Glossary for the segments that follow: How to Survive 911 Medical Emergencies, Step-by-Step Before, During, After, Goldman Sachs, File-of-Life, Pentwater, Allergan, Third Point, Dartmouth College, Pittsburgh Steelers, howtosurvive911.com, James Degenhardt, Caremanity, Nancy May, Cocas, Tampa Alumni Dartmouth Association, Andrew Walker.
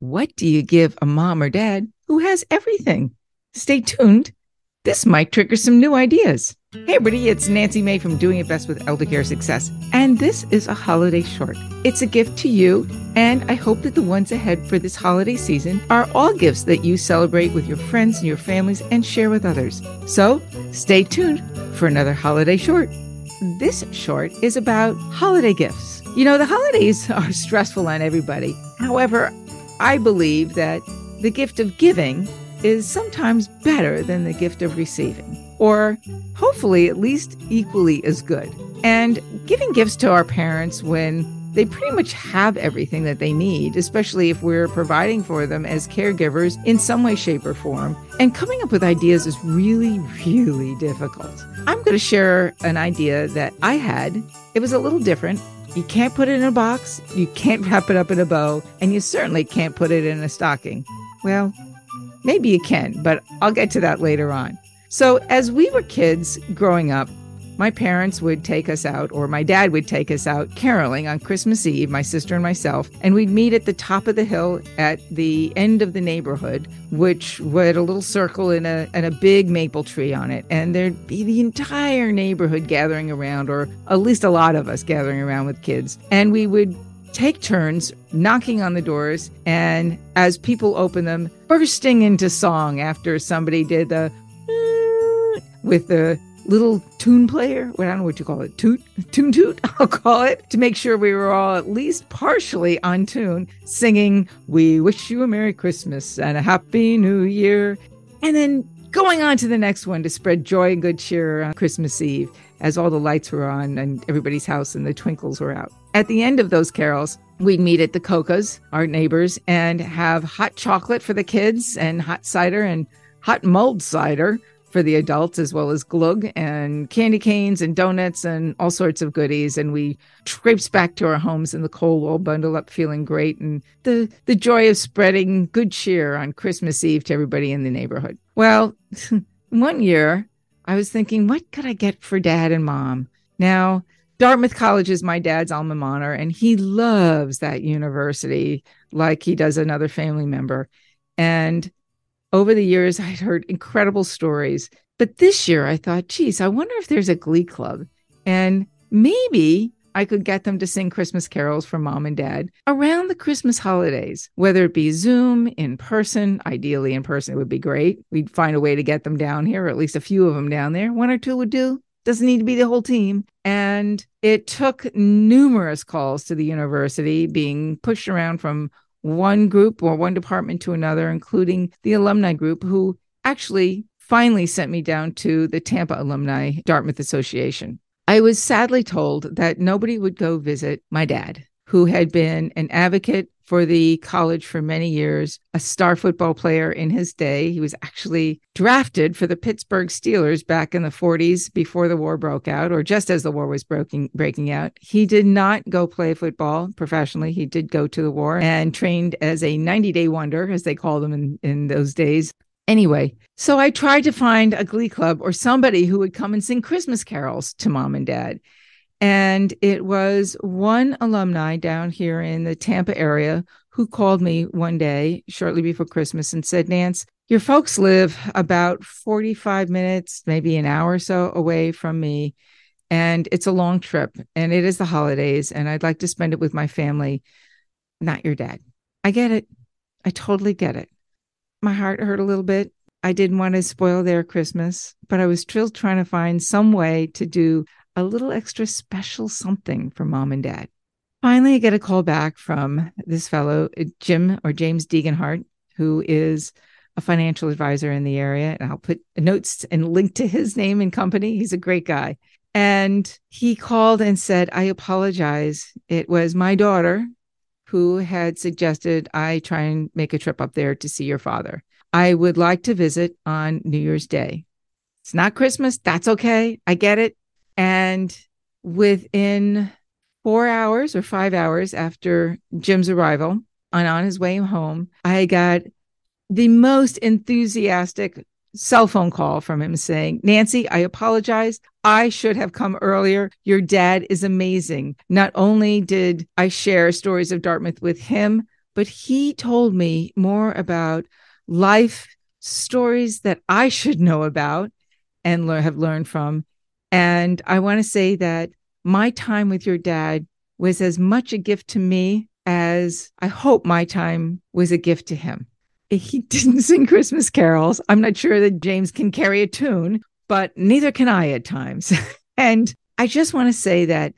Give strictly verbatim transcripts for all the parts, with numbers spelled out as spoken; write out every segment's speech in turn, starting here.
What do you give a mom or dad who has everything? Stay tuned. This might trigger some new ideas. Hey everybody, it's Nancy May from Doing It Best with Eldercare Success, and this is a holiday short. It's a gift to you, and I hope that the ones ahead for this holiday season are all gifts that you celebrate with your friends and your families and share with others. So stay tuned for another holiday short. This short is about holiday gifts. You know, the holidays are stressful on everybody. However, I believe that the gift of giving is sometimes better than the gift of receiving, or hopefully at least equally as good. And giving gifts to our parents when they pretty much have everything that they need, especially if we're providing for them as caregivers in some way, shape, or form. And coming up with ideas is really, really difficult. I'm going to share an idea that I had. It was a little different. You can't put it in a box, you can't wrap it up in a bow, and you certainly can't put it in a stocking. Well, maybe you can, but I'll get to that later on. So as we were kids growing up, my parents would take us out, or my dad would take us out caroling on Christmas Eve, my sister and myself, and we'd meet at the top of the hill at the end of the neighborhood, which had a little circle and a, and a big maple tree on it. And there'd be the entire neighborhood gathering around, or at least a lot of us gathering around with kids. And we would take turns knocking on the doors, and as people open them, bursting into song after somebody did the with the little tune player. Well, I don't know what you call it. Toot? Tune toot, I'll call it. To make sure we were all at least partially on tune, singing, "We wish you a Merry Christmas and a Happy New Year." And then going on to the next one to spread joy and good cheer on Christmas Eve as all the lights were on and everybody's house and the twinkles were out. At the end of those carols, we'd meet at the Cocas, our neighbors, and have hot chocolate for the kids and hot cider and hot mulled cider for the adults, as well as glug and candy canes and donuts and all sorts of goodies. And we traipsed back to our homes in the cold, all bundled up, feeling great. And the, the joy of spreading good cheer on Christmas Eve to everybody in the neighborhood. Well, one year I was thinking, what could I get for dad and mom? Now, Dartmouth College is my dad's alma mater, and he loves that university like he does another family member. And over the years, I'd heard incredible stories. But this year, I thought, geez, I wonder if there's a glee club. And maybe I could get them to sing Christmas carols for mom and dad around the Christmas holidays, whether it be Zoom, in person. Ideally, in person, it would be great. We'd find a way to get them down here, or at least a few of them down there. One or two would do. Doesn't need to be the whole team. And it took numerous calls to the university, being pushed around from one group or one department to another, including the alumni group, who actually finally sent me down to the Tampa Alumni Dartmouth Association. I was sadly told that nobody would go visit my dad, who had been an advocate for the college for many years, a star football player in his day. He was actually drafted for the Pittsburgh Steelers back in the forties before the war broke out, or just as the war was breaking, breaking out. He did not go play football professionally. He did go to the war and trained as a ninety-day wonder, as they called them in, in those days. Anyway, so I tried to find a glee club or somebody who would come and sing Christmas carols to mom and dad. And it was one alumni down here in the Tampa area who called me one day shortly before Christmas and said, "Nance, your folks live about forty-five minutes, maybe an hour or so away from me. And it's a long trip and it is the holidays and I'd like to spend it with my family, not your dad." I get it. I totally get it. My heart hurt a little bit. I didn't want to spoil their Christmas, but I was still trying to find some way to do a little extra special something for mom and dad. Finally, I get a call back from this fellow, Jim or James Degenhardt, who is a financial advisor in the area. And I'll put notes and link to his name and company. He's a great guy. And he called and said, "I apologize. It was my daughter who had suggested I try and make a trip up there to see your father. I would like to visit on New Year's Day. It's not Christmas. That's okay. I get it." And within four hours or five hours after Jim's arrival and on his way home, I got the most enthusiastic cell phone call from him saying, "Nancy, I apologize. I should have come earlier. Your dad is amazing. Not only did I share stories of Dartmouth with him, but he told me more about life stories that I should know about and learn, have learned from. And I want to say that my time with your dad was as much a gift to me as I hope my time was a gift to him. He didn't sing Christmas carols. I'm not sure that James can carry a tune, but neither can I at times. And I just want to say that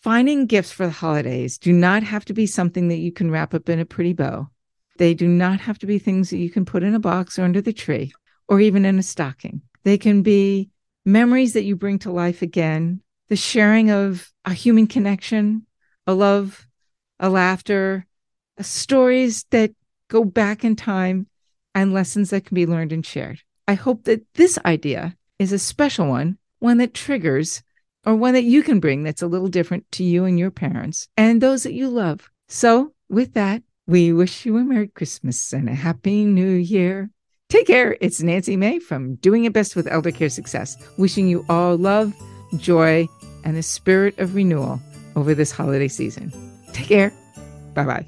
finding gifts for the holidays do not have to be something that you can wrap up in a pretty bow. They do not have to be things that you can put in a box or under the tree or even in a stocking. They can be memories that you bring to life again, the sharing of a human connection, a love, a laughter, stories that go back in time, and lessons that can be learned and shared. I hope that this idea is a special one, one that triggers or one that you can bring that's a little different to you and your parents and those that you love. So with that, we wish you a Merry Christmas and a Happy New Year. Take care. It's Nancy May from Doing It Best with Eldercare Success, wishing you all love, joy, and a spirit of renewal over this holiday season. Take care. Bye-bye.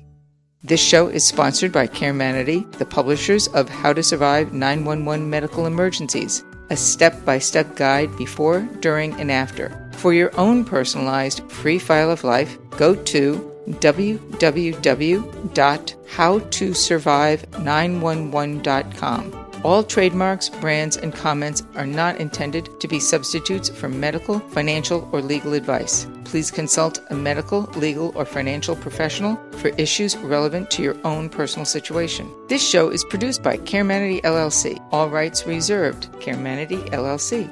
This show is sponsored by Caremanity, the publishers of How to Survive nine one one Medical Emergencies, a step-by-step guide before, during, and after. For your own personalized free file of life, go to w w w dot how to survive nine one one dot com. All trademarks, brands, and comments are not intended to be substitutes for medical, financial, or legal advice. Please consult a medical, legal, or financial professional for issues relevant to your own personal situation. This show is produced by Caremanity, L L C. All rights reserved. Caremanity, L L C.